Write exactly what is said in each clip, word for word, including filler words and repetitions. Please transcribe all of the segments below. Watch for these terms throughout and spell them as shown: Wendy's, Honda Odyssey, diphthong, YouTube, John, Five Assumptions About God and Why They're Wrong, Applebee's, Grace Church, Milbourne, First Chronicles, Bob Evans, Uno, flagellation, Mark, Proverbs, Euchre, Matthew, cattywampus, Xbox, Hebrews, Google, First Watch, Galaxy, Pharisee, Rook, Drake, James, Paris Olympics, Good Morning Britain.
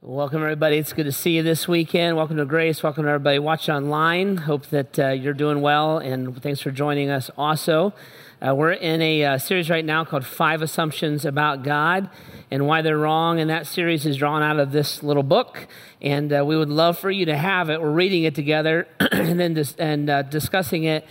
Welcome, everybody. It's good to see you this weekend. Welcome to Grace. Welcome to everybody watching online. Hope that uh, you're doing well, and thanks for joining us also. Uh, we're in a uh, series right now called Five Assumptions About God and Why They're Wrong, and that series is drawn out of this little book, and uh, we would love for you to have it. We're reading it together and then dis- and uh, discussing it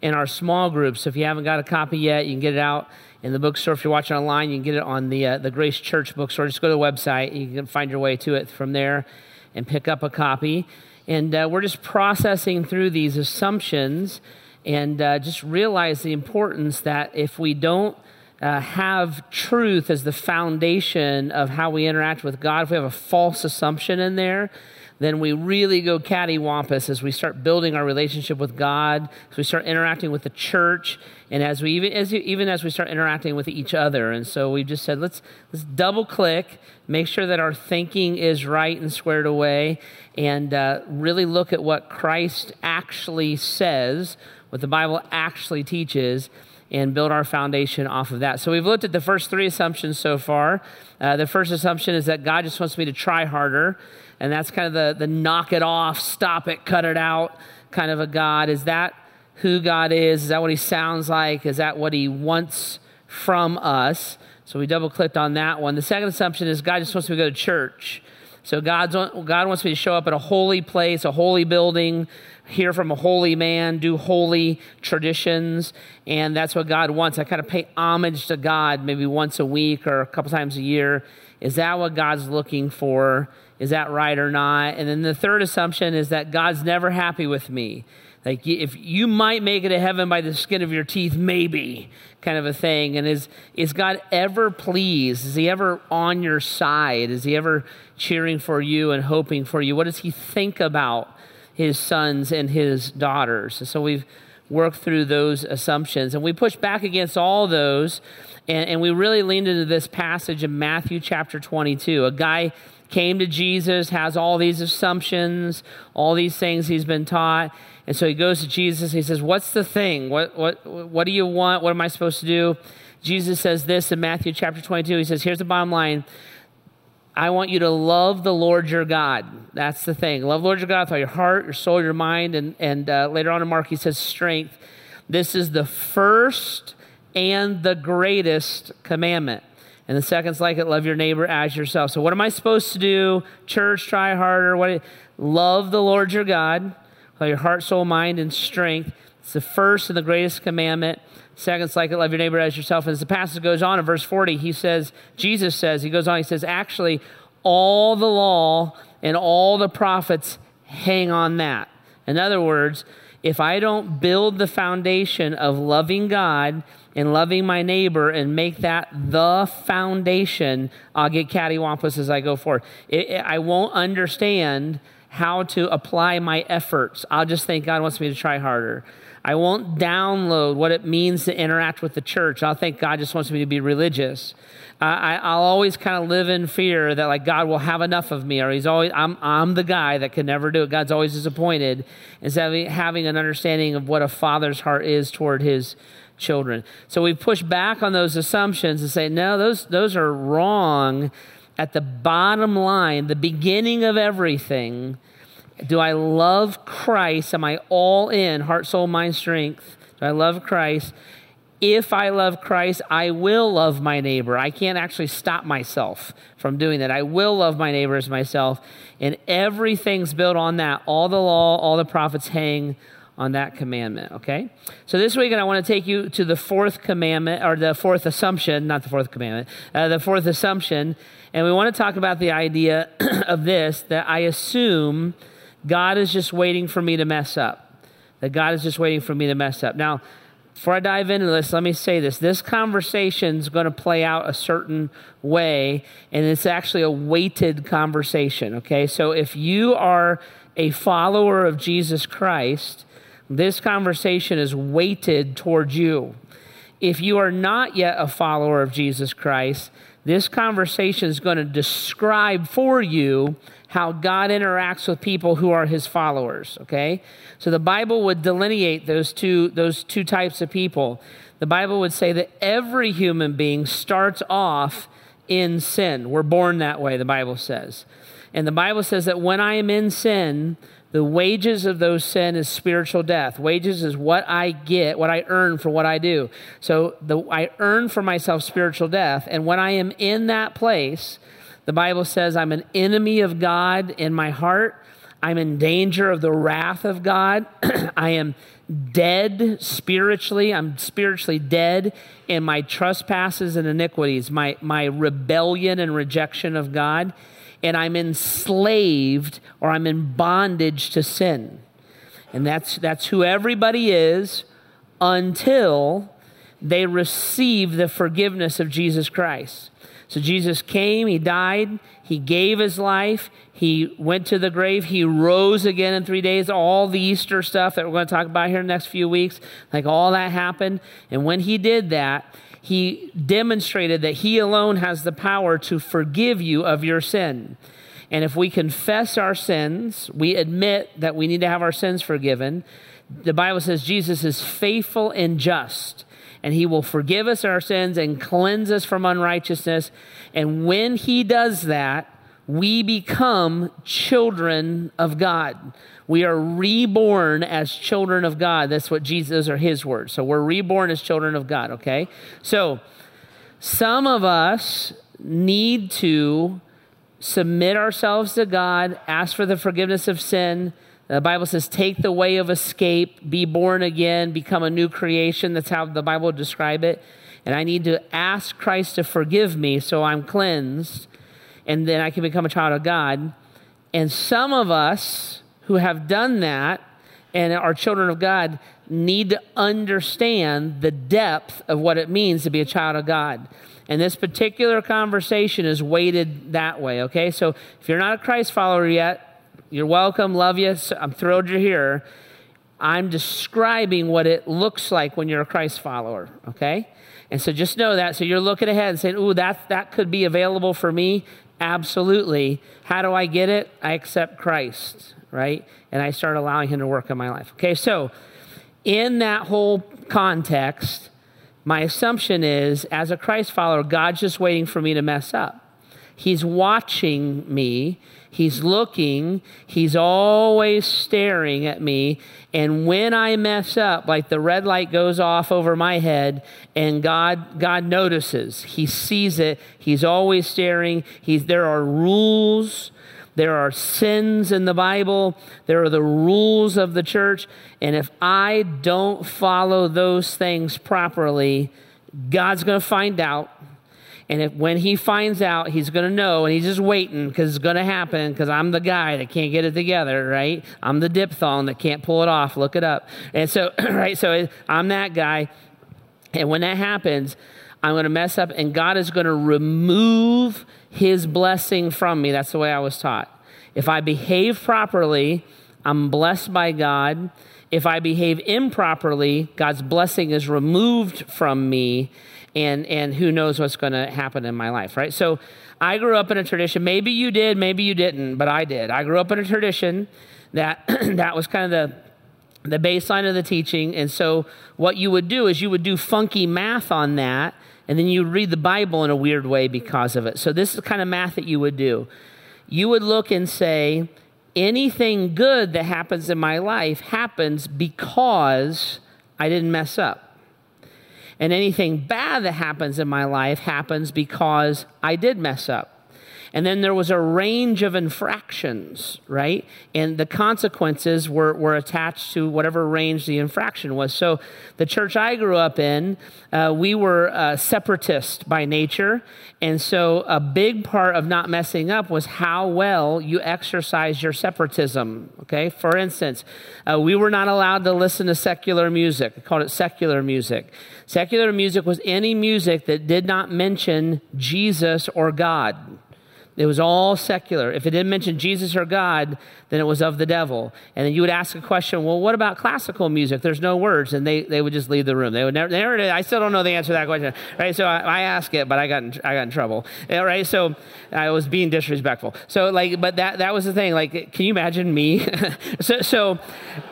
in our small group. So if you haven't got a copy yet, you can get it out in the bookstore. If you're watching online, you can get it on the uh, the Grace Church bookstore. Just go to the website. You can find your way to it from there and pick up a copy. And uh, we're just processing through these assumptions and uh, just realize the importance that if we don't uh, have truth as the foundation of how we interact with God, if we have a false assumption in there, then we really go cattywampus as we start building our relationship with God, as we start interacting with the church, and as we even as even as we start interacting with each other. And so we've just said, let's let's double click, make sure that our thinking is right and squared away, and uh, really look at what Christ actually says, what the Bible actually teaches, and build our foundation off of that. So we've looked at the first three assumptions so far. Uh, the first assumption is that God just wants me to try harder, and that's kind of the, the knock it off, stop it, cut it out kind of a God. Is that who God is? Is that what he sounds like? Is that what he wants from us? So we double-clicked on that one. The second assumption is God just wants me to go to church. So God's, God wants me to show up at a holy place, a holy building, hear from a holy man, do holy traditions, and that's what God wants. I kind of pay homage to God maybe once a week or a couple times a year. Is that what God's looking for? Is that right or not? And then the third assumption is that God's never happy with me. Like, if you might make it to heaven by the skin of your teeth, maybe, kind of a thing. And is is God ever pleased? Is he ever on your side? Is he ever cheering for you and hoping for you? What does he think about his sons and his daughters? And so we've worked through those assumptions. And we pushed back against all those. And, and we really leaned into this passage in Matthew chapter twenty-two. A guy came to Jesus, has all these assumptions, all these things he's been taught. And so he goes to Jesus. He says, what's the thing? What what what do you want? What am I supposed to do? Jesus says this in Matthew chapter twenty-two. He says, here's the bottom line. I want you to love the Lord your God. That's the thing. Love the Lord your God with all your heart, your soul, your mind. And, and uh, later on in Mark, he says strength. This is the first and the greatest commandment. And the second's like it, love your neighbor as yourself. So what am I supposed to do? Church, try harder. What? Love the Lord your God, with your heart, soul, mind, and strength. It's the first and the greatest commandment. Second's like it, love your neighbor as yourself. And as the passage goes on in verse forty, he says, Jesus says, he goes on, he says, actually, all the law and all the prophets hang on that. In other words, if I don't build the foundation of loving God and loving my neighbor and make that the foundation, I'll get cattywampus as I go forward. It, it, I won't understand how to apply my efforts. I'll just think God wants me to try harder. I won't download what it means to interact with the church. I'll think God just wants me to be religious. Uh, I, I'll always kind of live in fear that like God will have enough of me, or he's always, I'm I'm the guy that can never do it. God's always disappointed, instead of having an understanding of what a father's heart is toward his children. So we push back on those assumptions and say, no, those those are wrong. At the bottom line, the beginning of everything, do I love Christ? Am I all in, heart, soul, mind, strength? Do I love Christ? If I love Christ, I will love my neighbor. I can't actually stop myself from doing that. I will love my neighbor as myself. And everything's built on that. All the law, all the prophets hang on that commandment, okay? So this weekend, I want to take you to the fourth commandment, or the fourth assumption, not the fourth commandment, uh, the fourth assumption. And we want to talk about the idea of this, that I assume God is just waiting for me to mess up, that God is just waiting for me to mess up. Now, before I dive into this, let me say this. This conversation is going to play out a certain way, and it's actually a weighted conversation, okay? So if you are a follower of Jesus Christ, this conversation is weighted towards you. If you are not yet a follower of Jesus Christ, this conversation is going to describe for you how God interacts with people who are his followers, okay? So the Bible would delineate those two, those two types of people. The Bible would say that every human being starts off in sin. We're born that way, the Bible says. And the Bible says that when I am in sin, the wages of those sin is spiritual death. Wages is what I get, what I earn for what I do. So the, I earn for myself spiritual death. And when I am in that place, the Bible says I'm an enemy of God in my heart. I'm in danger of the wrath of God. I am dead spiritually. I'm spiritually dead in my trespasses and iniquities, my, my rebellion and rejection of God. And I'm enslaved, or I'm in bondage to sin. And that's that's who everybody is until they receive the forgiveness of Jesus Christ. So Jesus came, he died, he gave his life, he went to the grave, he rose again in three days, all the Easter stuff that we're going to talk about here in the next few weeks, like all that happened. And when he did that, he demonstrated that he alone has the power to forgive you of your sin. And if we confess our sins, we admit that we need to have our sins forgiven. The Bible says Jesus is faithful and just, and he will forgive us our sins and cleanse us from unrighteousness. And when he does that, we become children of God. We are reborn as children of God. That's what Jesus, or his words. So we're reborn as children of God, okay? So some of us need to submit ourselves to God, ask for the forgiveness of sin. The Bible says, take the way of escape, be born again, become a new creation. That's how the Bible describes it. And I need to ask Christ to forgive me so I'm cleansed, and then I can become a child of God. And some of us who have done that and are children of God need to understand the depth of what it means to be a child of God. And this particular conversation is weighted that way, okay? So if you're not a Christ follower yet, you're welcome, love you. I'm thrilled you're here. I'm describing what it looks like when you're a Christ follower, okay? And so just know that. So you're looking ahead and saying, ooh, that, that could be available for me. Absolutely. How do I get it? I accept Christ, right? And I start allowing him to work in my life. Okay, so in that whole context, my assumption is as a Christ follower, God's just waiting for me to mess up. He's watching me. He's looking. He's always staring at me. And when I mess up, like the red light goes off over my head, and God, God notices. He sees it. He's always staring. He's, there are rules. There are sins in the Bible. There are the rules of the church. And if I don't follow those things properly, God's going to find out. And if, when he finds out, he's going to know, and he's just waiting because it's going to happen because I'm the guy that can't get it together, right? I'm the diphthong that can't pull it off. Look it up. And so, right, so I'm that guy. And when that happens, I'm going to mess up, and God is going to remove his blessing from me. That's the way I was taught. If I behave properly, I'm blessed by God. If I behave improperly, God's blessing is removed from me. And and who knows what's going to happen in my life, right? So I grew up in a tradition. Maybe you did, maybe you didn't, but I did. I grew up in a tradition that that was kind of the, the baseline of the teaching. And so what you would do is you would do funky math on that, and then you read the Bible in a weird way because of it. So this is the kind of math that you would do. You would look and say, anything good that happens in my life happens because I didn't mess up. And anything bad that happens in my life happens because I did mess up. And then there was a range of infractions, right? And the consequences were, were attached to whatever range the infraction was. So the church I grew up in, uh, we were uh, separatist by nature. And so a big part of not messing up was how well you exercise your separatism, okay? For instance, uh, we were not allowed to listen to secular music. I called it secular music. Secular music was any music that did not mention Jesus or God. It was all secular. If it didn't mention Jesus or God, then it was of the devil. And then you would ask a question, well, what about classical music? There's no words. And they, they would just leave the room. They would never, never, I still don't know the answer to that question, right? So I, I asked it, but I got in, I got in trouble, all right? So I was being disrespectful. So like, but that, that was the thing. Like, can you imagine me? so, so,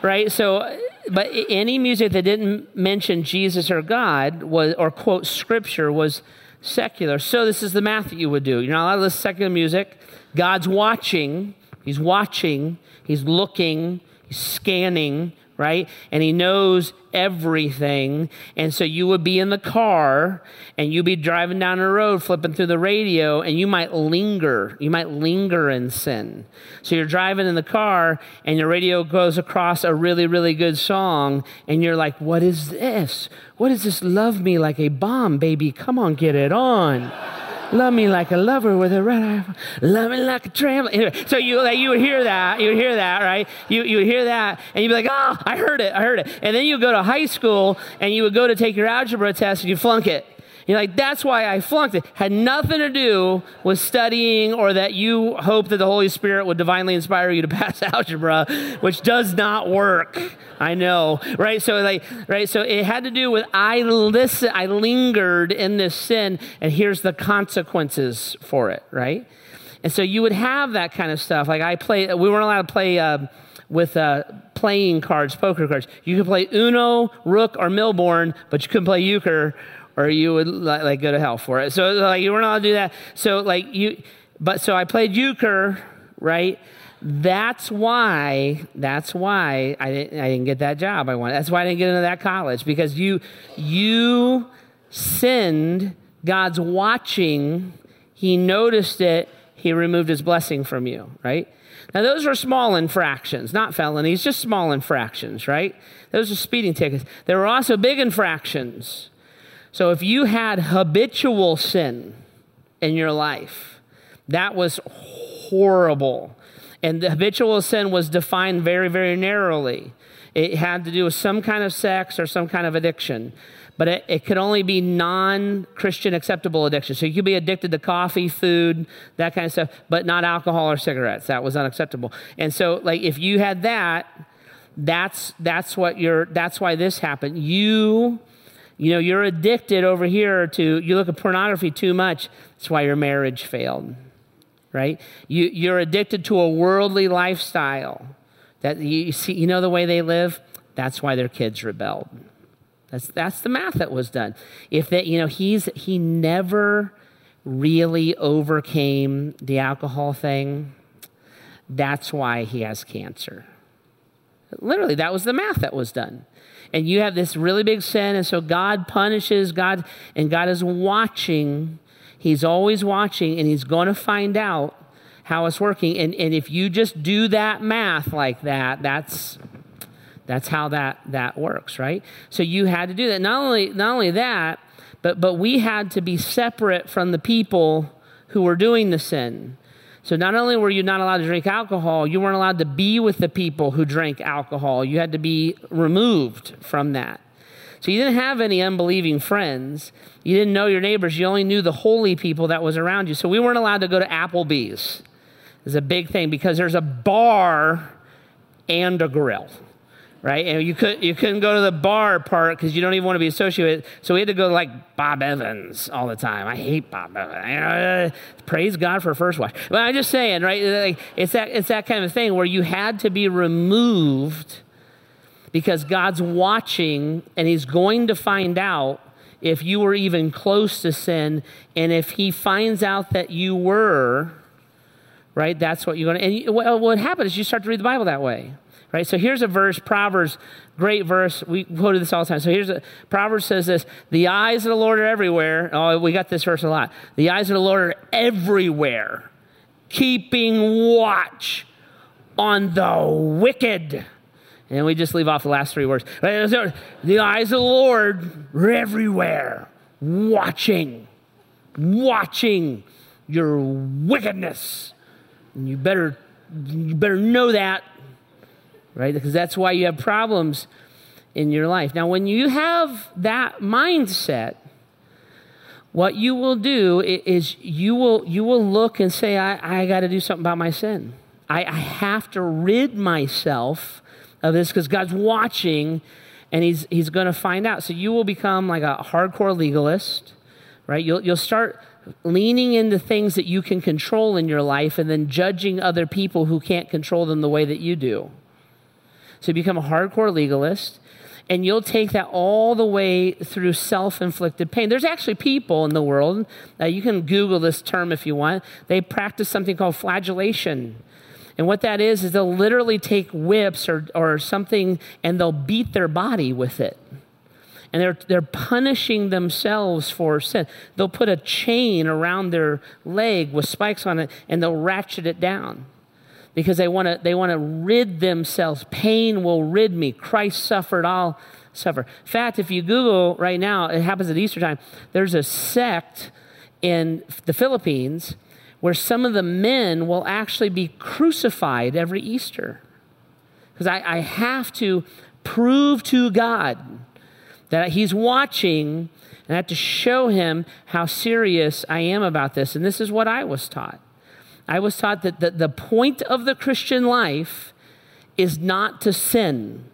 right? So, but any music that didn't mention Jesus or God was, or quote scripture was secular. So this is the math that you would do. You're not allowed to listen to secular music. God's watching. He's watching. He's looking. He's scanning, right? And he knows everything. And so you would be in the car and you'd be driving down the road, flipping through the radio, and you might linger. You might linger in sin. So you're driving in the car and your radio goes across a really, really good song. And you're like, what is this? What is this? Love me like a bomb, baby. Come on, get it on. Love me like a lover with a red eye. Love me like a tram. Anyway, so you like, you would hear that. You would hear that, right? You you would hear that. And you'd be like, oh, I heard it. I heard it. And then you go to high school and you would go to take your algebra test and you flunk it. You're like, that's why I flunked it. Had nothing to do with studying or that you hope that the Holy Spirit would divinely inspire you to pass algebra, which does not work. I know, right? So like, right? So it had to do with I listen, I lingered in this sin, and here's the consequences for it, right? And so you would have that kind of stuff. Like I play, we weren't allowed to play uh, with uh, playing cards, poker cards. You could play Uno, Rook, or Milbourne, but you couldn't play Euchre, or you would like go to hell for it. So like you weren't allowed to do that. So like you, but so I played euchre, right? That's why. That's why I didn't. I didn't get that job I wanted. That's why I didn't get into that college, because you, you sinned. God's watching. He noticed it. He removed his blessing from you, right? Now, those are small infractions, not felonies, just small infractions, right? Those are speeding tickets. There were also big infractions. So if you had habitual sin in your life, that was horrible. And the habitual sin was defined very, very narrowly. It had to do with some kind of sex or some kind of addiction. But it, it could only be non-Christian acceptable addiction. So you could be addicted to coffee, food, that kind of stuff, but not alcohol or cigarettes. That was unacceptable. And so like if you had that, that's that's what you're that's why this happened. You You know, you're addicted over here to, you look at pornography too much. That's why your marriage failed, right? You, you're addicted to a worldly lifestyle that you see, you know, the way they live. That's why their kids rebelled. That's, that's the math that was done. If that, you know, he's, he never really overcame the alcohol thing. That's why he has cancer. Literally, that was the math that was done. And you have this really big sin, and so God punishes God, and God is watching. He's always watching, and he's going to find out how it's working. And and if you just do that math like that, that's that's how that that works, right? So you had to do that. Not only not only that, but but we had to be separate from the people who were doing the sin. So not only were you not allowed to drink alcohol, you weren't allowed to be with the people who drank alcohol. You had to be removed from that. So you didn't have any unbelieving friends. You didn't know your neighbors. You only knew the holy people that was around you. So we weren't allowed to go to Applebee's. It's a big thing because there's a bar and a grill, right? And you, could, you couldn't go to the bar part because you don't even want to be associated. So we had to go to like Bob Evans all the time. I hate Bob Evans. Praise God for First Watch. But I'm just saying, right? Like, it's that it's that kind of thing where you had to be removed because God's watching and he's going to find out if you were even close to sin. And if he finds out that you were, right, that's what you're going to... And what, what happened is you start to read the Bible that way. Right, so here's a verse, Proverbs, great verse. We quoted this all the time. So here's a, Proverbs says this: the eyes of the Lord are everywhere. Oh, we got this verse a lot. The eyes of the Lord are everywhere, keeping watch on the wicked. And we just leave off the last three words. The eyes of the Lord are everywhere, watching, watching your wickedness. And you better, you better know that. Right? Because that's why you have problems in your life. Now, when you have that mindset, what you will do is you will you will look and say, I, I got to do something about my sin. I, I have to rid myself of this because God's watching and he's he's going to find out. So you will become like a hardcore legalist, right? You'll you'll start leaning into things that you can control in your life and then judging other people who can't control them the way that you do. So you become a hardcore legalist, and you'll take that all the way through self-inflicted pain. There's actually people in the world, uh, you can Google this term if you want, they practice something called flagellation. And what that is, is they'll literally take whips or, or something and they'll beat their body with it. And they're they're punishing themselves for sin. They'll put a chain around their leg with spikes on it, and they'll ratchet it down because they want to they want to rid themselves. Pain will rid me. Christ suffered, I'll suffer. In fact, if you Google right now, it happens at Easter time, there's a sect in the Philippines where some of the men will actually be crucified every Easter because I, I have to prove to God that he's watching, and I have to show him how serious I am about this. And this is what I was taught. I was taught that the, the point of the Christian life is not to sin.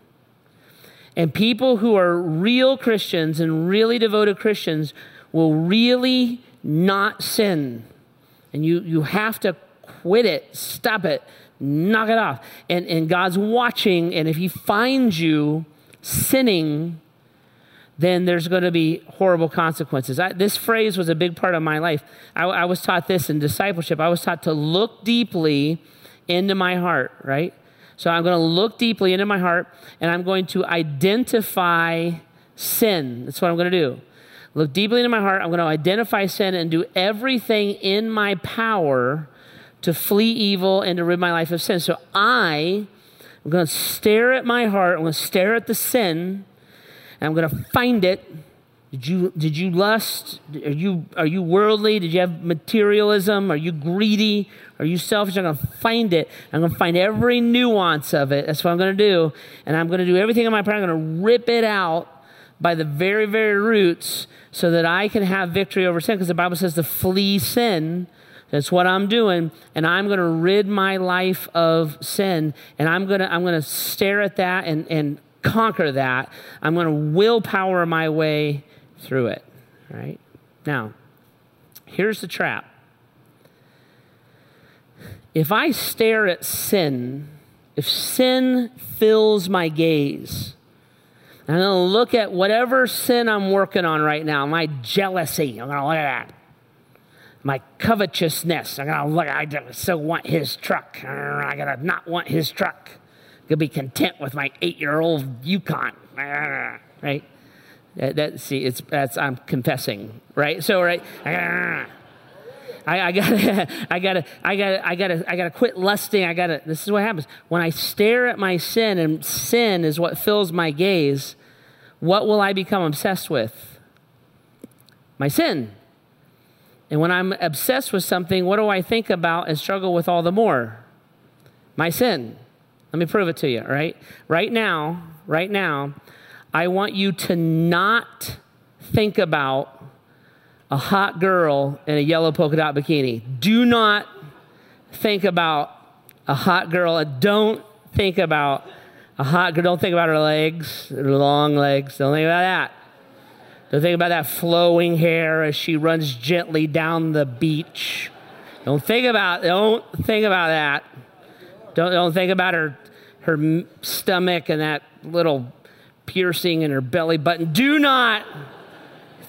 And people who are real Christians and really devoted Christians will really not sin. And you, you have to quit it, stop it, knock it off. And, and God's watching, and if he finds you sinning, then there's going to be horrible consequences. I, this phrase was a big part of my life. I, I was taught this in discipleship. I was taught to look deeply into my heart, right? So I'm going to look deeply into my heart, and I'm going to identify sin. That's what I'm going to do. Look deeply into my heart. I'm going to identify sin and do everything in my power to flee evil and to rid my life of sin. So I am going to stare at my heart. I'm going to stare at the sin. And I'm going to find it. Did you did you lust? Are you are you worldly? Did you have materialism? Are you greedy? Are you selfish? I'm going to find it. I'm going to find every nuance of it. That's what I'm going to do. And I'm going to do everything in my power. I'm going to rip it out by the very, very roots so that I can have victory over sin. Because the Bible says to flee sin. That's what I'm doing. And I'm going to rid my life of sin. And I'm going to I'm going to stare at that and and. conquer that. I'm going to willpower my way through it, right? Now, here's the trap. If I stare at sin, if sin fills my gaze, I'm going to look at whatever sin I'm working on right now, my jealousy, I'm going to look at that. My covetousness, I'm going to look at I so want his truck. I'm going to not want his truck. Could be content with my eight-year-old Yukon, right? That, that see, it's that's I'm confessing, right? So, right, I, I gotta, I gotta, I gotta, I gotta, I gotta quit lusting. I gotta. This is what happens when I stare at my sin, and sin is what fills my gaze. What will I become obsessed with? My sin. And when I'm obsessed with something, what do I think about and struggle with all the more? My sin. Let me prove it to you, all right? Right now, right now, I want you to not think about a hot girl in a yellow polka dot bikini. Do not think about a hot girl. Don't think about a hot girl. Don't think about her legs, her long legs. Don't think about that. Don't think about that flowing hair as she runs gently down the beach. Don't think about, don't think about that. Don't, don't think about her her stomach and that little piercing in her belly button. Do not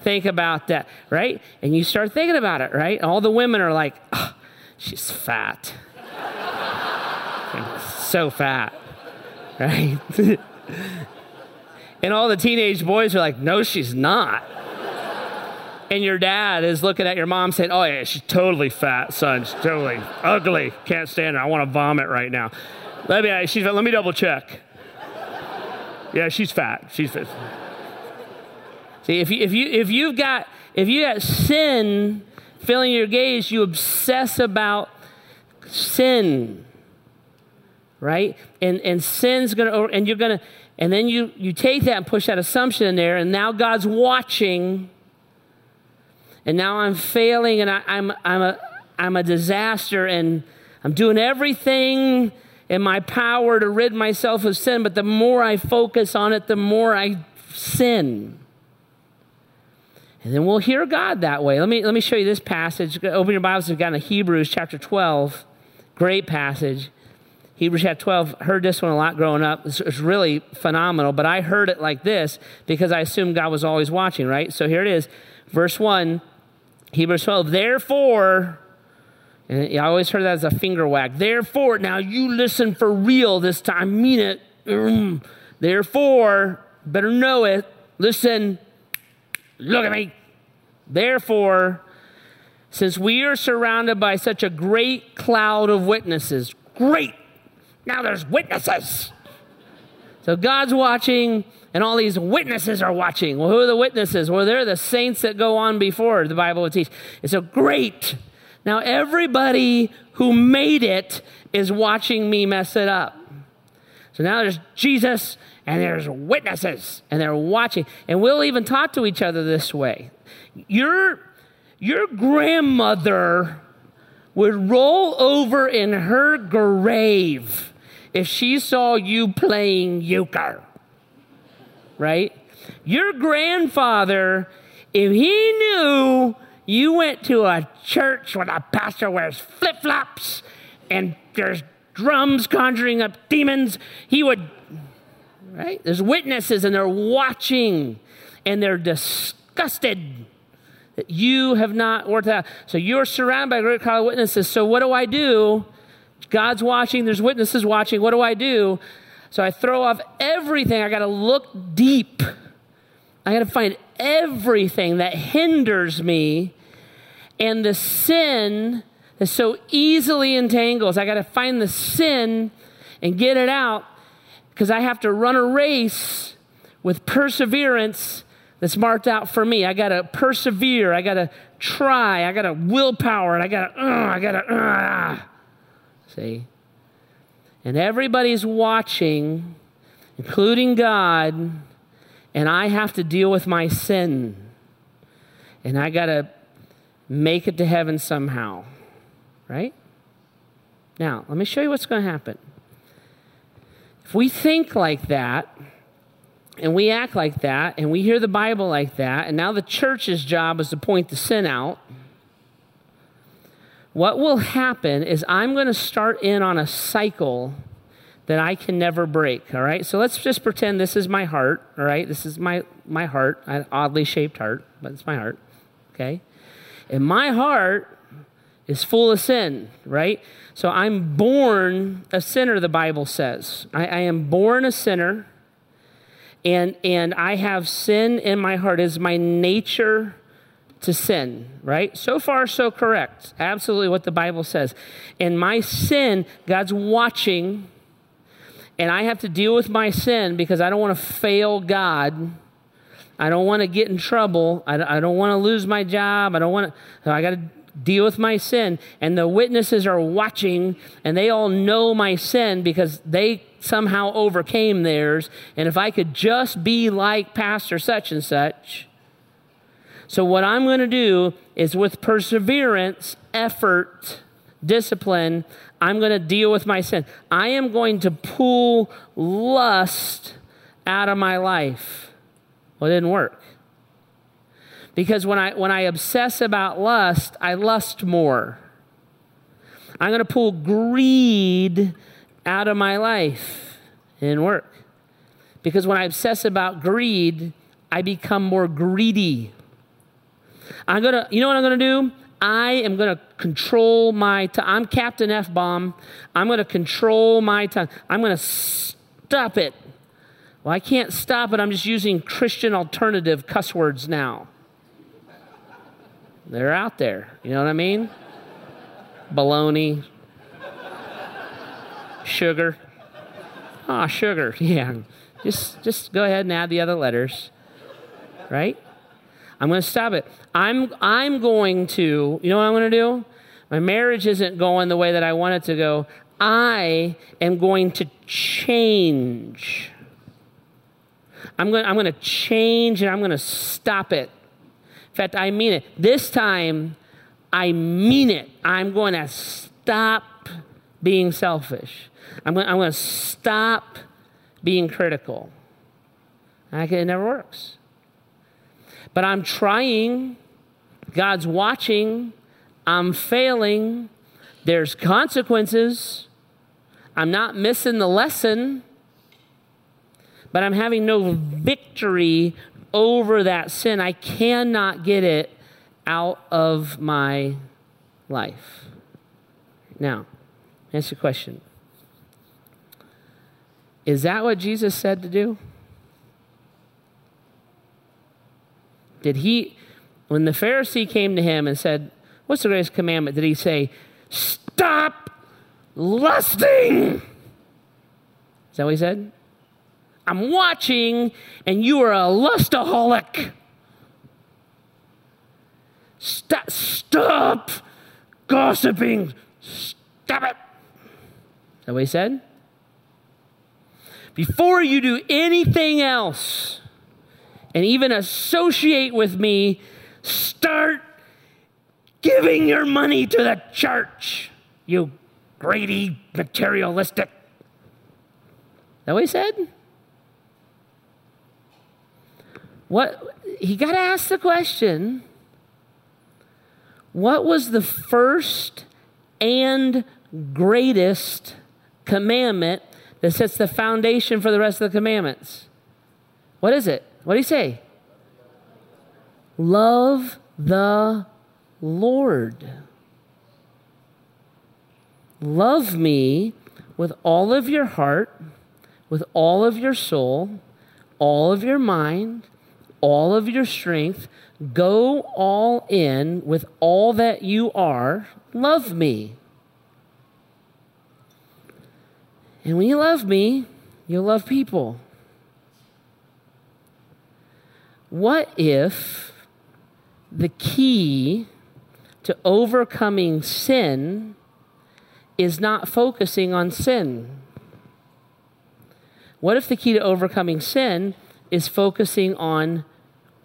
think about that, right? And you start thinking about it, right? All the women are like, oh, she's fat. So fat, right? And all the teenage boys are like, no, she's not. And your dad is looking at your mom saying, oh, yeah, she's totally fat, son. She's totally ugly. Can't stand her. I want to vomit right now. Let me, she's, let me double check. Yeah, she's fat. She's fat. See, if, you, if, you, if you've got if you got sin filling your gaze, you obsess about sin, right? And and sin's going to, and you're going to, and then you, you take that and push that assumption in there, and now God's watching. And now I'm failing, and I, I'm I'm a I'm a disaster, and I'm doing everything in my power to rid myself of sin. But the more I focus on it, the more I sin. And then we'll hear God that way. Let me let me show you this passage. Open your Bibles. We've got in Hebrews chapter twelve, great passage. Hebrews chapter twelve, heard this one a lot growing up. It's, it's really phenomenal, but I heard it like this because I assumed God was always watching, right? So here it is, verse one, Hebrews twelve, therefore, and I always heard that as a finger wag. Therefore, now you listen for real this time, mean it. Therefore, better know it, listen, look at me. Therefore, since we are surrounded by such a great cloud of witnesses, great, now there's witnesses. So God's watching, and all these witnesses are watching. Well, who are the witnesses? Well, they're the saints that go on before, the Bible would teach. And so great, now everybody who made it is watching me mess it up. So now there's Jesus, and there's witnesses, and they're watching. And we'll even talk to each other this way. Your, your grandmother would roll over in her grave if she saw you playing euchre, right? Your grandfather, if he knew you went to a church where the pastor wears flip-flops and there's drums conjuring up demons, he would, right? There's witnesses, and they're watching, and they're disgusted that you have not worked out. So you're surrounded by a great cloud of witnesses. So what do I do? God's watching. There's witnesses watching. What do I do? So I throw off everything. I got to look deep. I got to find everything that hinders me and the sin that so easily entangles. I got to find the sin and get it out, because I have to run a race with perseverance that's marked out for me. I got to persevere. I got to try. I got to willpower. And I got to, uh, I got to, uh, see? And everybody's watching, including God, and I have to deal with my sin. And I got to make it to heaven somehow, right? Now, let me show you what's going to happen. If we think like that, and we act like that, and we hear the Bible like that, and now the church's job is to point the sin out, what will happen is I'm going to start in on a cycle that I can never break, all right? So let's just pretend this is my heart, all right? This is my, my heart, an oddly shaped heart, but it's my heart, okay? And my heart is full of sin, right? So I'm born a sinner, the Bible says. I, I am born a sinner, and and I have sin in my heart. It's my nature to sin, right? So far, so correct. Absolutely what the Bible says. And my sin, God's watching, and I have to deal with my sin because I don't want to fail God. I don't want to get in trouble. I, I don't want to lose my job. I don't want to, so I got to deal with my sin, and the witnesses are watching, and they all know my sin because they somehow overcame theirs, and if I could just be like Pastor such and such. So what I'm going to do is, with perseverance, effort, discipline, I'm going to deal with my sin. I am going to pull lust out of my life. Well, it didn't work. Because when I when I obsess about lust, I lust more. I'm going to pull greed out of my life. It didn't work. Because when I obsess about greed, I become more greedy. I'm going to, you know what I'm going to do? I am going to control my tongue. I'm Captain F-bomb. I'm going to control my tongue. I'm going to stop it. Well, I can't stop it. I'm just using Christian alternative cuss words now. They're out there. You know what I mean? Baloney. Sugar. Ah, oh, sugar. Yeah. Just just go ahead and add the other letters. Right? I'm going to stop it. I'm I'm going to, you know what I'm going to do? My marriage isn't going the way that I want it to go. I am going to change. I'm going I'm going to change, and I'm going to stop it. In fact, I mean it. This time, I mean it. I'm going to stop being selfish. I'm going, I'm going to stop being critical. I can, it never works. But I'm trying. God's watching. I'm failing. There's consequences. I'm not missing the lesson, but I'm having no victory over that sin. I cannot get it out of my life. Now, answer the question. Is that what Jesus said to do? Did he, when the Pharisee came to him and said, what's the greatest commandment? Did he say, stop lusting? Is that what he said? I'm watching and you are a lustaholic. Stop, stop gossiping. Stop it. Is that what he said? Before you do anything else and even associate with me, start giving your money to the church, you greedy, materialistic. Is that what he said? What, he got to ask the question, what was the first and greatest commandment that sets the foundation for the rest of the commandments? What is it? What did he say? Love the Lord. Love me with all of your heart, with all of your soul, all of your mind, all of your strength. Go all in with all that you are. Love me. And when you love me, you'll love people. What if the key to overcoming sin is not focusing on sin? What if the key to overcoming sin is focusing on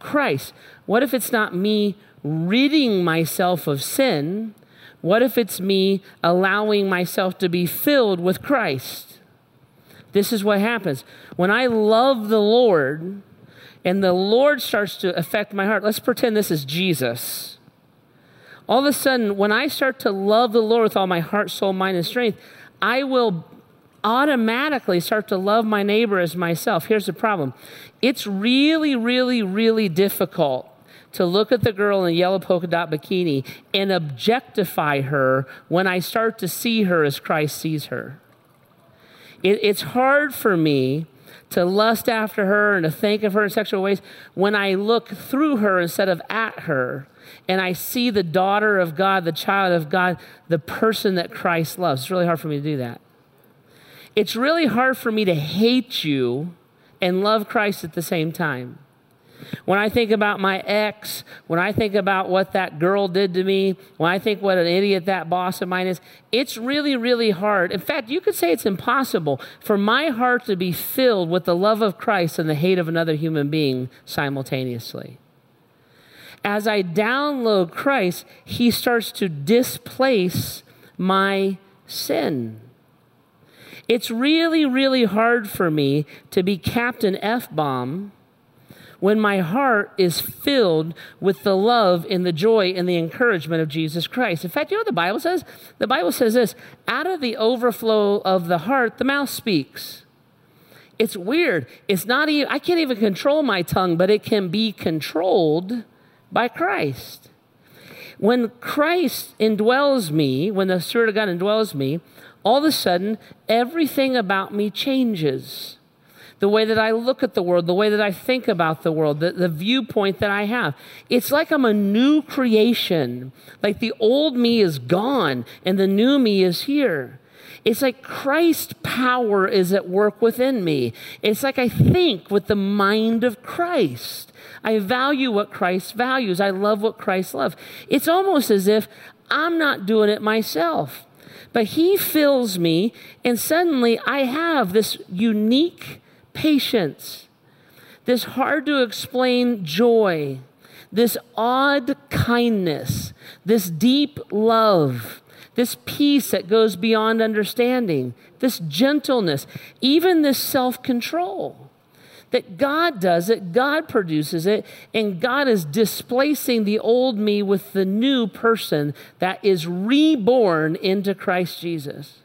Christ? What if it's not me ridding myself of sin? What if it's me allowing myself to be filled with Christ? This is what happens. When I love the Lord and the Lord starts to affect my heart, let's pretend this is Jesus. All of a sudden, when I start to love the Lord with all my heart, soul, mind, and strength, I will automatically start to love my neighbor as myself. Here's the problem. It's really, really, really difficult to look at the girl in a yellow polka dot bikini and objectify her when I start to see her as Christ sees her. It, it's hard for me to lust after her and to think of her in sexual ways when I look through her instead of at her and I see the daughter of God, the child of God, the person that Christ loves. It's really hard for me to do that. It's really hard for me to hate you and love Christ at the same time. When I think about my ex, when I think about what that girl did to me, when I think what an idiot that boss of mine is, it's really, really hard. In fact, you could say it's impossible for my heart to be filled with the love of Christ and the hate of another human being simultaneously. As I download Christ, he starts to displace my sin. It's really, really hard for me to be Captain F-bomb when my heart is filled with the love and the joy and the encouragement of Jesus Christ. In fact, you know what the Bible says? The Bible says this, out of the overflow of the heart, the mouth speaks. It's weird. It's not even, I can't even control my tongue, but it can be controlled by Christ. When Christ indwells me, when the Spirit of God indwells me, all of a sudden, everything about me changes. The way that I look at the world, the way that I think about the world, the, the viewpoint that I have. It's like I'm a new creation. Like the old me is gone and the new me is here. It's like Christ's power is at work within me. It's like I think with the mind of Christ. I value what Christ values. I love what Christ loves. It's almost as if I'm not doing it myself. But he fills me, and suddenly I have this unique patience, this hard-to-explain joy, this odd kindness, this deep love, this peace that goes beyond understanding, this gentleness, even this self-control. That God does it, God produces it, and God is displacing the old me with the new person that is reborn into Christ Jesus.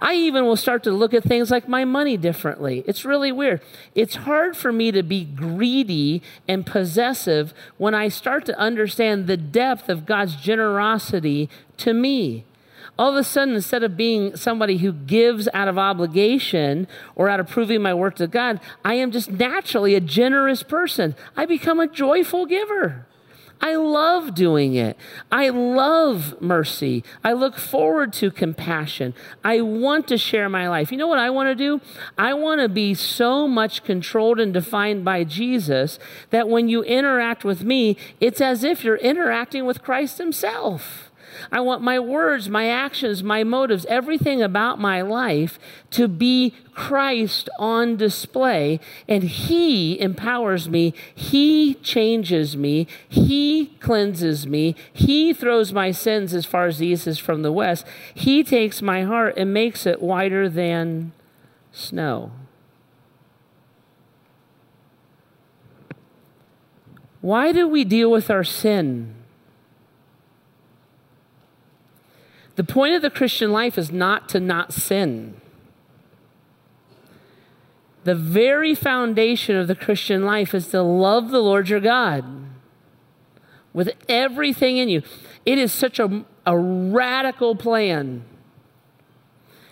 I even will start to look at things like my money differently. It's really weird. It's hard for me to be greedy and possessive when I start to understand the depth of God's generosity to me. All of a sudden, instead of being somebody who gives out of obligation or out of proving my worth to God, I am just naturally a generous person. I become a joyful giver. I love doing it. I love mercy. I look forward to compassion. I want to share my life. You know what I want to do? I want to be so much controlled and defined by Jesus that when you interact with me, it's as if you're interacting with Christ himself. I want my words, my actions, my motives, everything about my life to be Christ on display. And he empowers me. He changes me. He cleanses me. He throws my sins as far as the east is from the west. He takes my heart and makes it whiter than snow. Why do we deal with our sin? The point of the Christian life is not to not sin. The very foundation of the Christian life is to love the Lord your God with everything in you. It is such a, a radical plan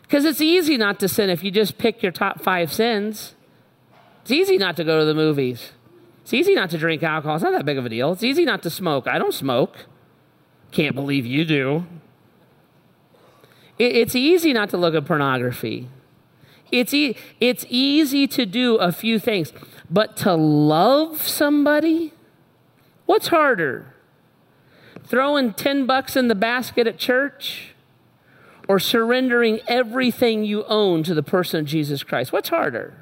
because it's easy not to sin if you just pick your top five sins. It's easy not to go to the movies. It's easy not to drink alcohol. It's not that big of a deal. It's easy not to smoke. I don't smoke. Can't believe you do. It's easy not to look at pornography. It's, e- it's easy to do a few things, but to love somebody? What's harder? Throwing ten bucks in the basket at church or surrendering everything you own to the person of Jesus Christ? What's harder?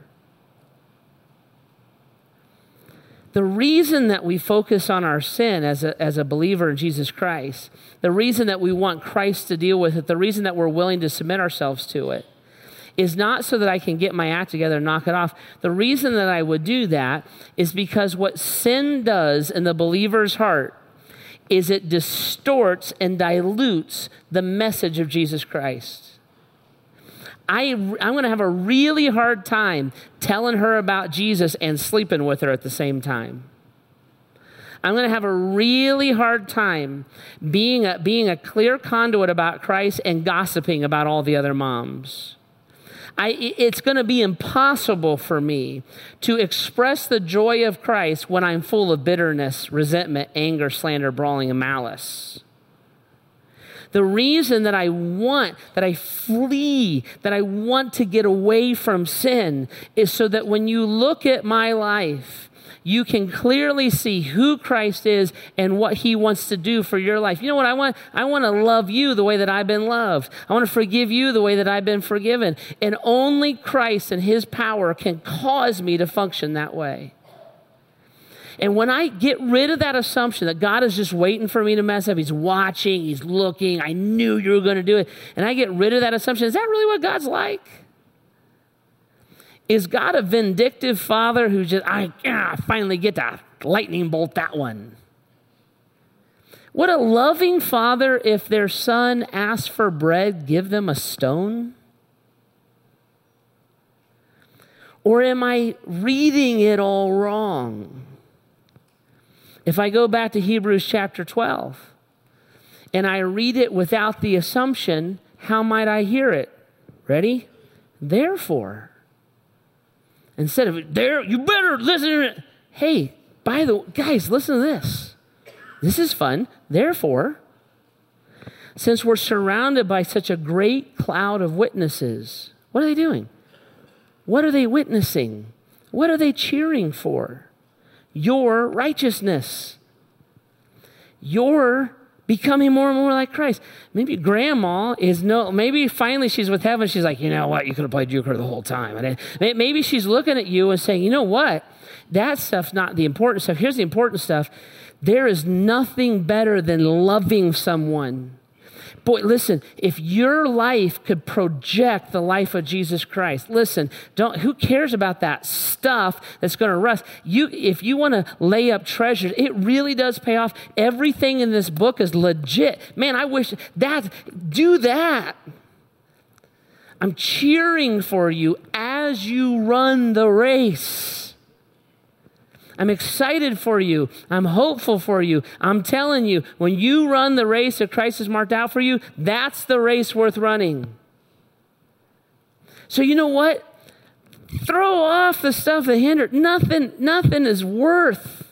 The reason that we focus on our sin as a, as a believer in Jesus Christ, the reason that we want Christ to deal with it, the reason that we're willing to submit ourselves to it, is not so that I can get my act together and knock it off. The reason that I would do that is because what sin does in the believer's heart is it distorts and dilutes the message of Jesus Christ. I, I'm going to have a really hard time telling her about Jesus and sleeping with her at the same time. I'm going to have a really hard time being a, being a clear conduit about Christ and gossiping about all the other moms. I, it's going to be impossible for me to express the joy of Christ when I'm full of bitterness, resentment, anger, slander, brawling, and malice. The reason that I want, that I flee, that I want to get away from sin is so that when you look at my life, you can clearly see who Christ is and what he wants to do for your life. You know what I want? I want to love you the way that I've been loved. I want to forgive you the way that I've been forgiven. And only Christ and his power can cause me to function that way. And when I get rid of that assumption that God is just waiting for me to mess up, he's watching, he's looking, I knew you were going to do it, and I get rid of that assumption, is that really what God's like? Is God a vindictive father who just, I ah, finally get to lightning bolt that one? Would a loving father, if their son asked for bread, give them a stone? Or am I reading it all wrong? If I go back to Hebrews chapter twelve and I read it without the assumption, how might I hear it? Ready? Therefore. Instead of, there, you better listen to it. Hey, by the way, guys, listen to this. This is fun. Therefore, since we're surrounded by such a great cloud of witnesses, what are they doing? What are they witnessing? What are they cheering for? Your righteousness. Your becoming more and more like Christ. Maybe grandma is no, maybe finally she's with heaven. She's like, you know what? You could have played Euchre the whole time. And it, maybe she's looking at you and saying, you know what? That stuff's not the important stuff. Here's the important stuff. There is nothing better than loving someone. Boy, listen, if your life could project the life of Jesus Christ, listen, don't, who cares about that stuff that's going to rust? You, if you want to lay up treasures, it really does pay off. Everything in this book is legit. Man, I wish that, do that. I'm cheering for you as you run the race. I'm excited for you. I'm hopeful for you. I'm telling you, when you run the race that Christ has marked out for you, that's the race worth running. So you know what? Throw off the stuff that hindered. Nothing, nothing is worth.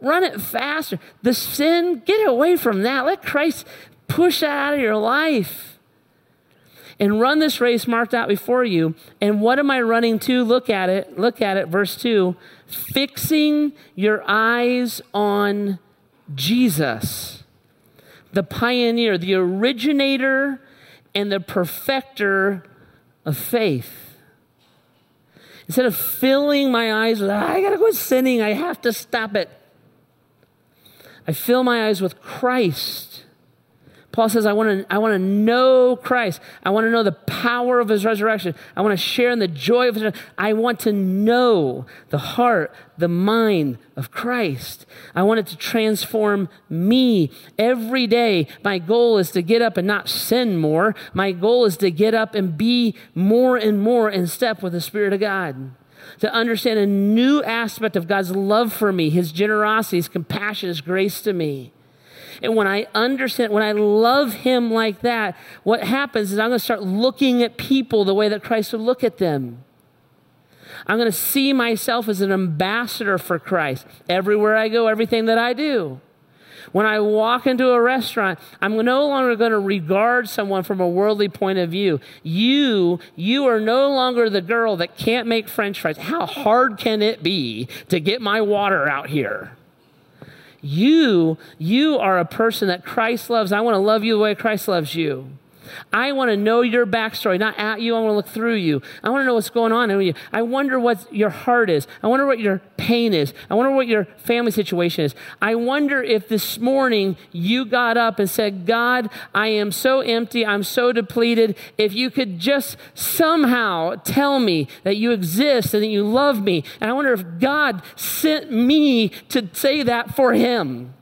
Run it faster. The sin, get away from that. Let Christ push that out of your life. And run this race marked out before you. And what am I running to? Look at it. Look at it. Verse two. Fixing your eyes on Jesus, the pioneer, the originator, and the perfecter of faith. Instead of filling my eyes with, I got to go sinning. I have to stop it. I fill my eyes with Christ. Paul says, I want to I want to know Christ. I want to know the power of his resurrection. I want to share in the joy of his resurrection. I want to know the heart, the mind of Christ. I want it to transform me every day. My goal is to get up and not sin more. My goal is to get up and be more and more in step with the Spirit of God. To understand a new aspect of God's love for me, his generosity, his compassion, his grace to me. And when I understand, when I love him like that, what happens is I'm going to start looking at people the way that Christ would look at them. I'm going to see myself as an ambassador for Christ everywhere I go, everything that I do. When I walk into a restaurant, I'm no longer going to regard someone from a worldly point of view. You, you are no longer the girl that can't make French fries. How hard can it be to get my water out here? You, you are a person that Christ loves. I want to love you the way Christ loves you. I want to know your backstory, not at you. I want to look through you. I want to know what's going on in you. I wonder what your heart is. I wonder what your pain is. I wonder what your family situation is. I wonder if this morning you got up and said, God, I am so empty. I'm so depleted. If you could just somehow tell me that you exist and that you love me. And I wonder if God sent me to say that for him.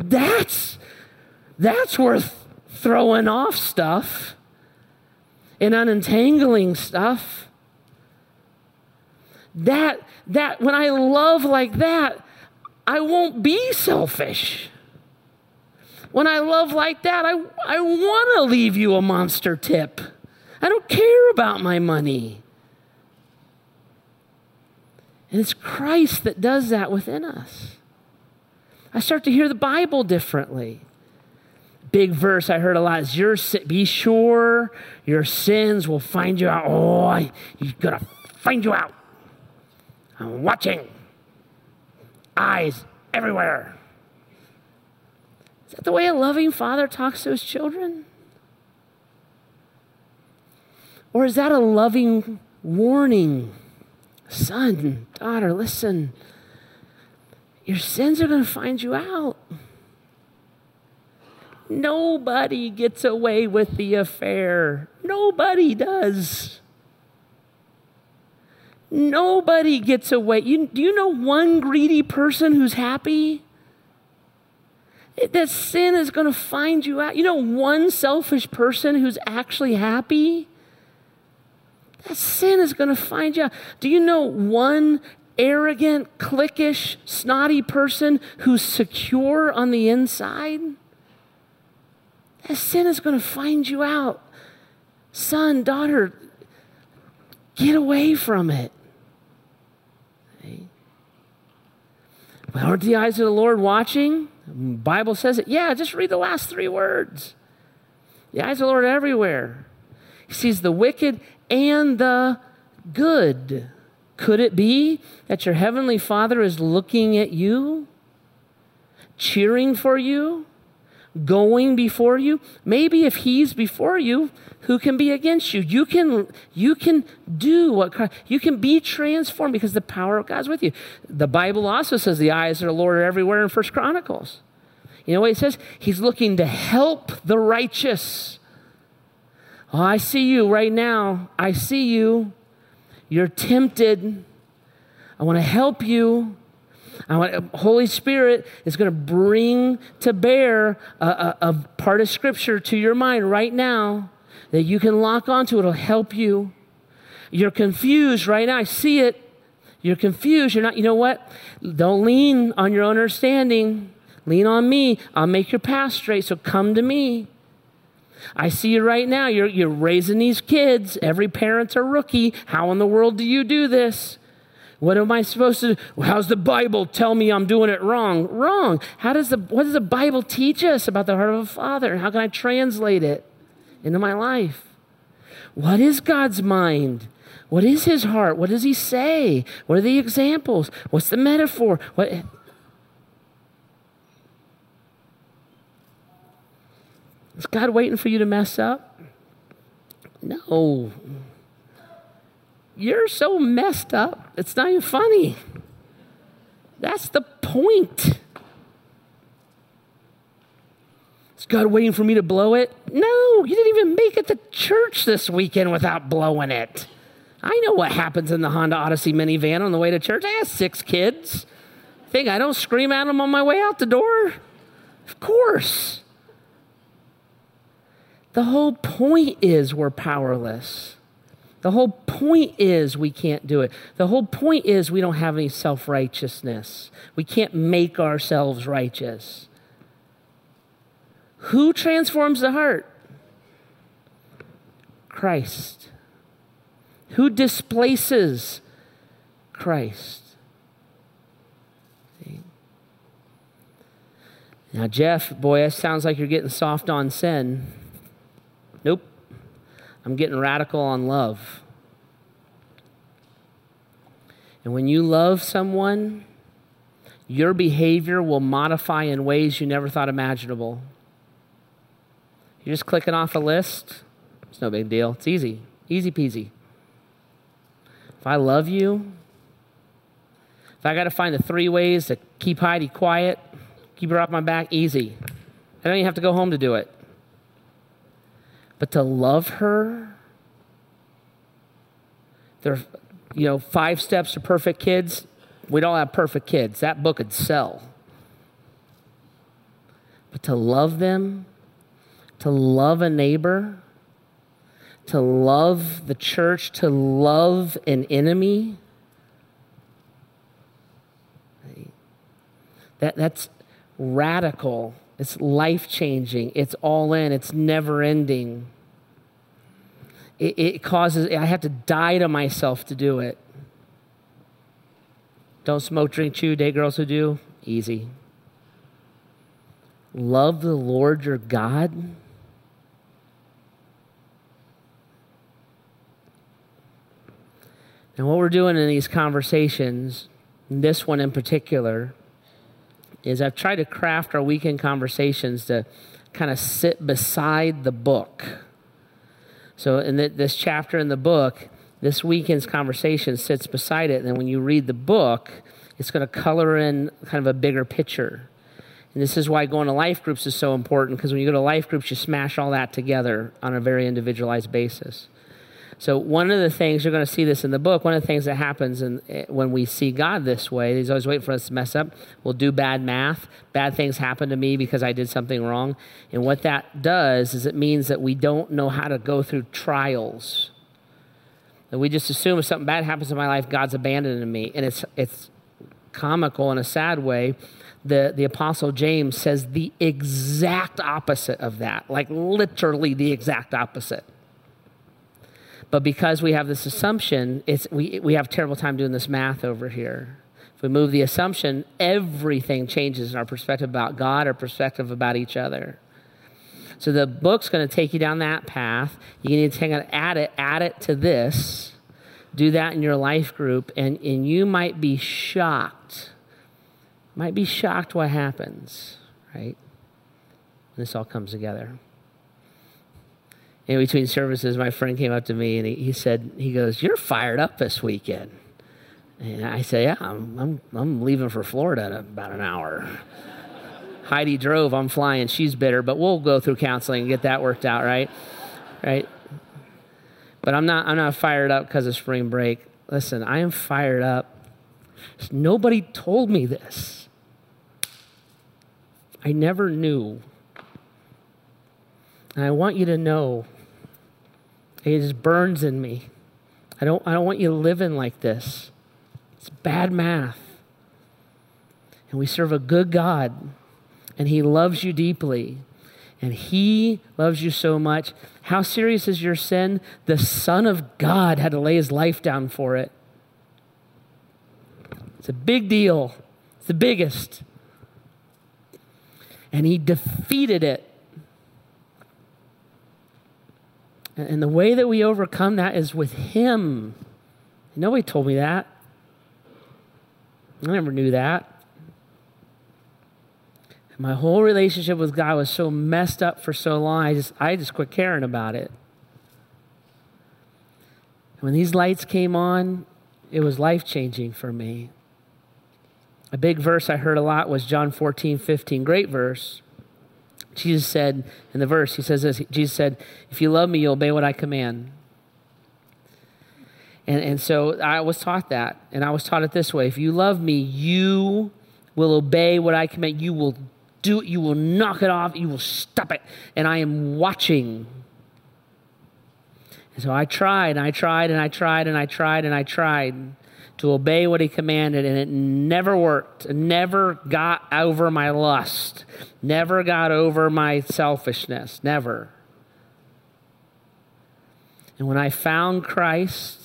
That's That's worth throwing off stuff and unentangling stuff. That, that, when I love like that, I won't be selfish. When I love like that, I, I want to leave you a monster tip. I don't care about my money. And it's Christ that does that within us. I start to hear the Bible differently. Big verse I heard a lot is, your, be sure your sins will find you out. Oh, I, he's going to find you out. I'm watching. Eyes everywhere. Is that the way a loving father talks to his children? Or is that a loving warning? Son, daughter, listen. Your sins are going to find you out. Nobody gets away with the affair. Nobody does. Nobody gets away. You, do you know one greedy person who's happy? It, that sin is going to find you out. You know one selfish person who's actually happy? That sin is going to find you out. Do you know one arrogant, cliquish, snotty person who's secure on the inside? That sin is going to find you out. Son, daughter, get away from it. Right? But aren't the eyes of the Lord watching? The Bible says it. Yeah, just read the last three words. The eyes of the Lord are everywhere. He sees the wicked and the good. Could it be that your heavenly Father is looking at you, cheering for you, going before you? Maybe if he's before you, who can be against you? You can, you can do what Christ, you can be transformed because the power of God's with you. The Bible also says the eyes of the Lord are everywhere in First Chronicles. You know what it says? He's looking to help the righteous. Oh, I see you right now. I see you. You're tempted. I want to help you. I want Holy Spirit is going to bring to bear a, a, a part of Scripture to your mind right now that you can lock onto. It'll help you. You're confused right now. I see it. You're confused. You're not, you know what? Don't lean on your own understanding. Lean on me. I'll make your path straight. So come to me. I see you right now. You're, you're raising these kids. Every parent's a rookie. How in the world do you do this? What am I supposed to do? How's the Bible tell me I'm doing it wrong? Wrong. How does the, what does the Bible teach us about the heart of a father? And how can I translate it into my life? What is God's mind? What is his heart? What does he say? What are the examples? What's the metaphor? What? Is God waiting for you to mess up? No. You're so messed up, it's not even funny. That's the point. Is God waiting for me to blow it? No, you didn't even make it to church this weekend without blowing it. I know what happens in the Honda Odyssey minivan on the way to church. I have six kids. Think I don't scream at them on my way out the door? Of course. The whole point is we're powerless. The whole point is we can't do it. The whole point is we don't have any self-righteousness. We can't make ourselves righteous. Who transforms the heart? Christ. Who displaces Christ? See? Now, Jeff, boy, that sounds like you're getting soft on sin. Nope. I'm getting radical on love. And when you love someone, your behavior will modify in ways you never thought imaginable. You're just clicking off a list. It's no big deal. It's easy. Easy peasy. If I love you, if I got to find the three ways to keep Heidi quiet, keep her off my back, easy. I don't even have to go home to do it. But to love her, there, you know, five steps to perfect kids. We don't have perfect kids. That book would sell. But to love them, to love a neighbor, to love the church, to love an enemy, that, that's radical. It's life-changing. It's all in. It's never-ending. It, it causes, I have to die to myself to do it. Don't smoke, drink, chew. Date girls who do. Easy. Love the Lord your God. And what we're doing in these conversations, this one in particular, is I've tried to craft our weekend conversations to kind of sit beside the book. So in th- this chapter in the book, this weekend's conversation sits beside it. And then when you read the book, it's going to color in kind of a bigger picture. And this is why going to life groups is so important, because when you go to life groups, you smash all that together on a very individualized basis. So one of the things, you're going to see this in the book, one of the things that happens in, when we see God this way, he's always waiting for us to mess up. We'll do bad math. Bad things happen to me because I did something wrong. And what that does is it means that we don't know how to go through trials. And we just assume if something bad happens in my life, God's abandoning me. And it's it's comical in a sad way. The, the Apostle James says the exact opposite of that, like literally the exact opposite. But because we have this assumption, it's we we have a terrible time doing this math over here. If we move the assumption, everything changes in our perspective about God, our perspective about each other. So the book's going to take you down that path. You need to take an, add it, add it to this. Do that in your life group, and, and you might be shocked. Might be shocked what happens, right? When this all comes together. In between services, my friend came up to me and he, he said, he goes, "You're fired up this weekend." And I said, "Yeah, I'm I'm, I'm leaving for Florida in about an hour." Heidi drove, I'm flying, she's bitter, but we'll go through counseling and get that worked out, right? Right? But I'm not I'm not fired up because of spring break. Listen, I am fired up Nobody told me this. I never knew. And I want you to know, it just burns in me. I don't, I don't want you living like this. It's bad math. And we serve a good God, and he loves you deeply. And he loves you so much. How serious is your sin? The Son of God had to lay his life down for it. It's a big deal. It's the biggest. And he defeated it. And the way that we overcome that is with him. Nobody told me that. I never knew that. My whole relationship with God was so messed up for so long, I just I just quit caring about it. When these lights came on, it was life-changing for me. A big verse I heard a lot was John fourteen fifteen. Great verse. Jesus said, in the verse, he says this, Jesus said, if you love me, you obey what I command. And, and so I was taught that, and I was taught it this way. If you love me, you will obey what I command. You will do it. You will knock it off. You will stop it. And I am watching. And so I tried, and I tried, and I tried, and I tried, and I tried to obey what he commanded, and it never worked. It never got over my lust. Never got over my selfishness. Never. And when I found Christ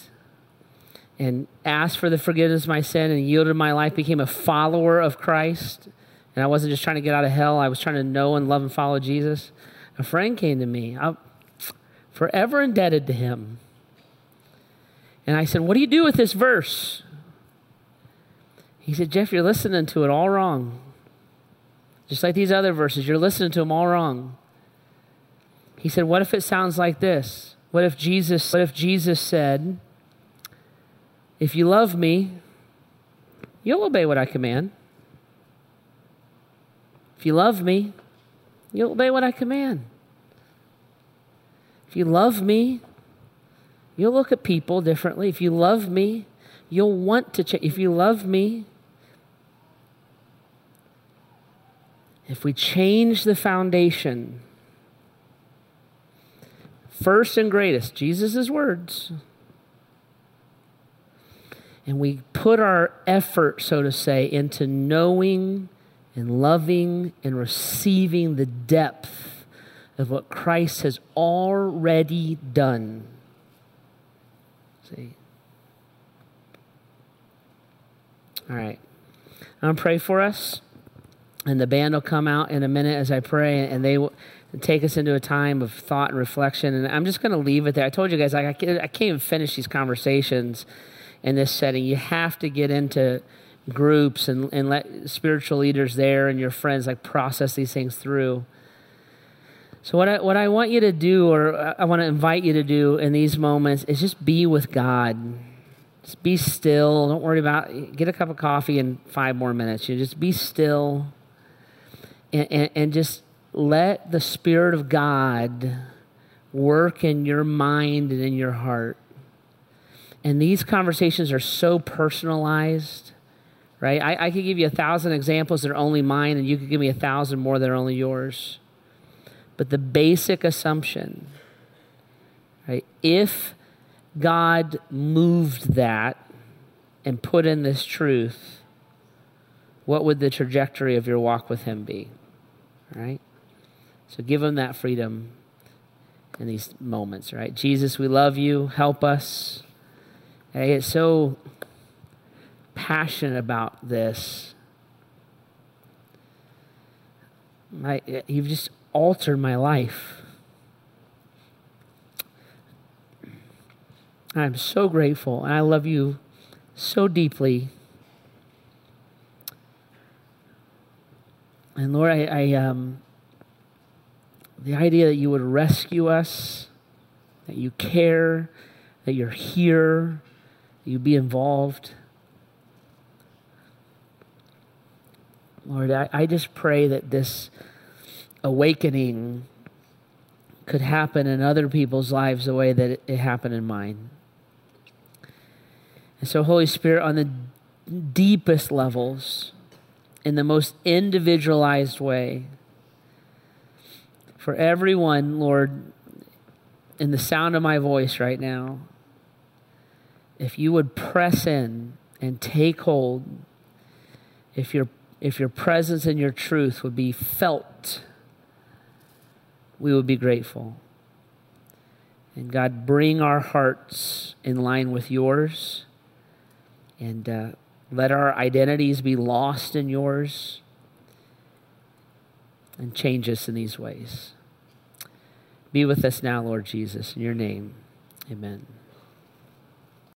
and asked for the forgiveness of my sin and yielded my life, became a follower of Christ, and I wasn't just trying to get out of hell, I was trying to know and love and follow Jesus, a friend came to me. I'm forever indebted to him. And I said, what do you do with this verse? He said, Jeff, you're listening to it all wrong. Just like these other verses, you're listening to them all wrong. He said, what if it sounds like this? What if Jesus, what if Jesus said, if you love me, you'll obey what I command. If you love me, you'll obey what I command. If you love me, you'll look at people differently. If you love me, you'll want to change. If you love me, if we change the foundation, first and greatest, Jesus' words, and we put our effort, so to say, into knowing and loving and receiving the depth of what Christ has already done. See? All right. I'm going to pray for us, and the band will come out in a minute as I pray, and they will take us into a time of thought and reflection. And I'm just going to leave it there. I told you guys, like, I can't, I can't even finish these conversations in this setting. You have to get into groups and, and let spiritual leaders there and your friends like process these things through. So what I, what I want you to do, or I want to invite you to do in these moments, is just be with God. Just be still. Don't worry about, get a cup of coffee in five more minutes. You just be still and, and, and just let the Spirit of God work in your mind and in your heart. And these conversations are so personalized, right? I, I could give you a thousand examples that are only mine, and you could give me a thousand more that are only yours. But the basic assumption, right? If God moved that and put in this truth, what would the trajectory of your walk with him be, right? So give him that freedom in these moments, right? Jesus, we love you. Help us. I get so passionate about this. My, you've just altered my life. I'm so grateful, and I love you so deeply. And Lord, I, I um, the idea that you would rescue us, that you care, that you're here, you be involved. Lord, I, I just pray that this awakening could happen in other people's lives the way that it, it happened in mine. And so, Holy Spirit, on the deepest levels, in the most individualized way. For everyone, Lord, in the sound of my voice right now, if you would press in and take hold, if your if your presence and your truth would be felt, we would be grateful. And God, bring our hearts in line with yours, and uh, let our identities be lost in yours, and change us in these ways. Be with us now, Lord Jesus, in your name, amen.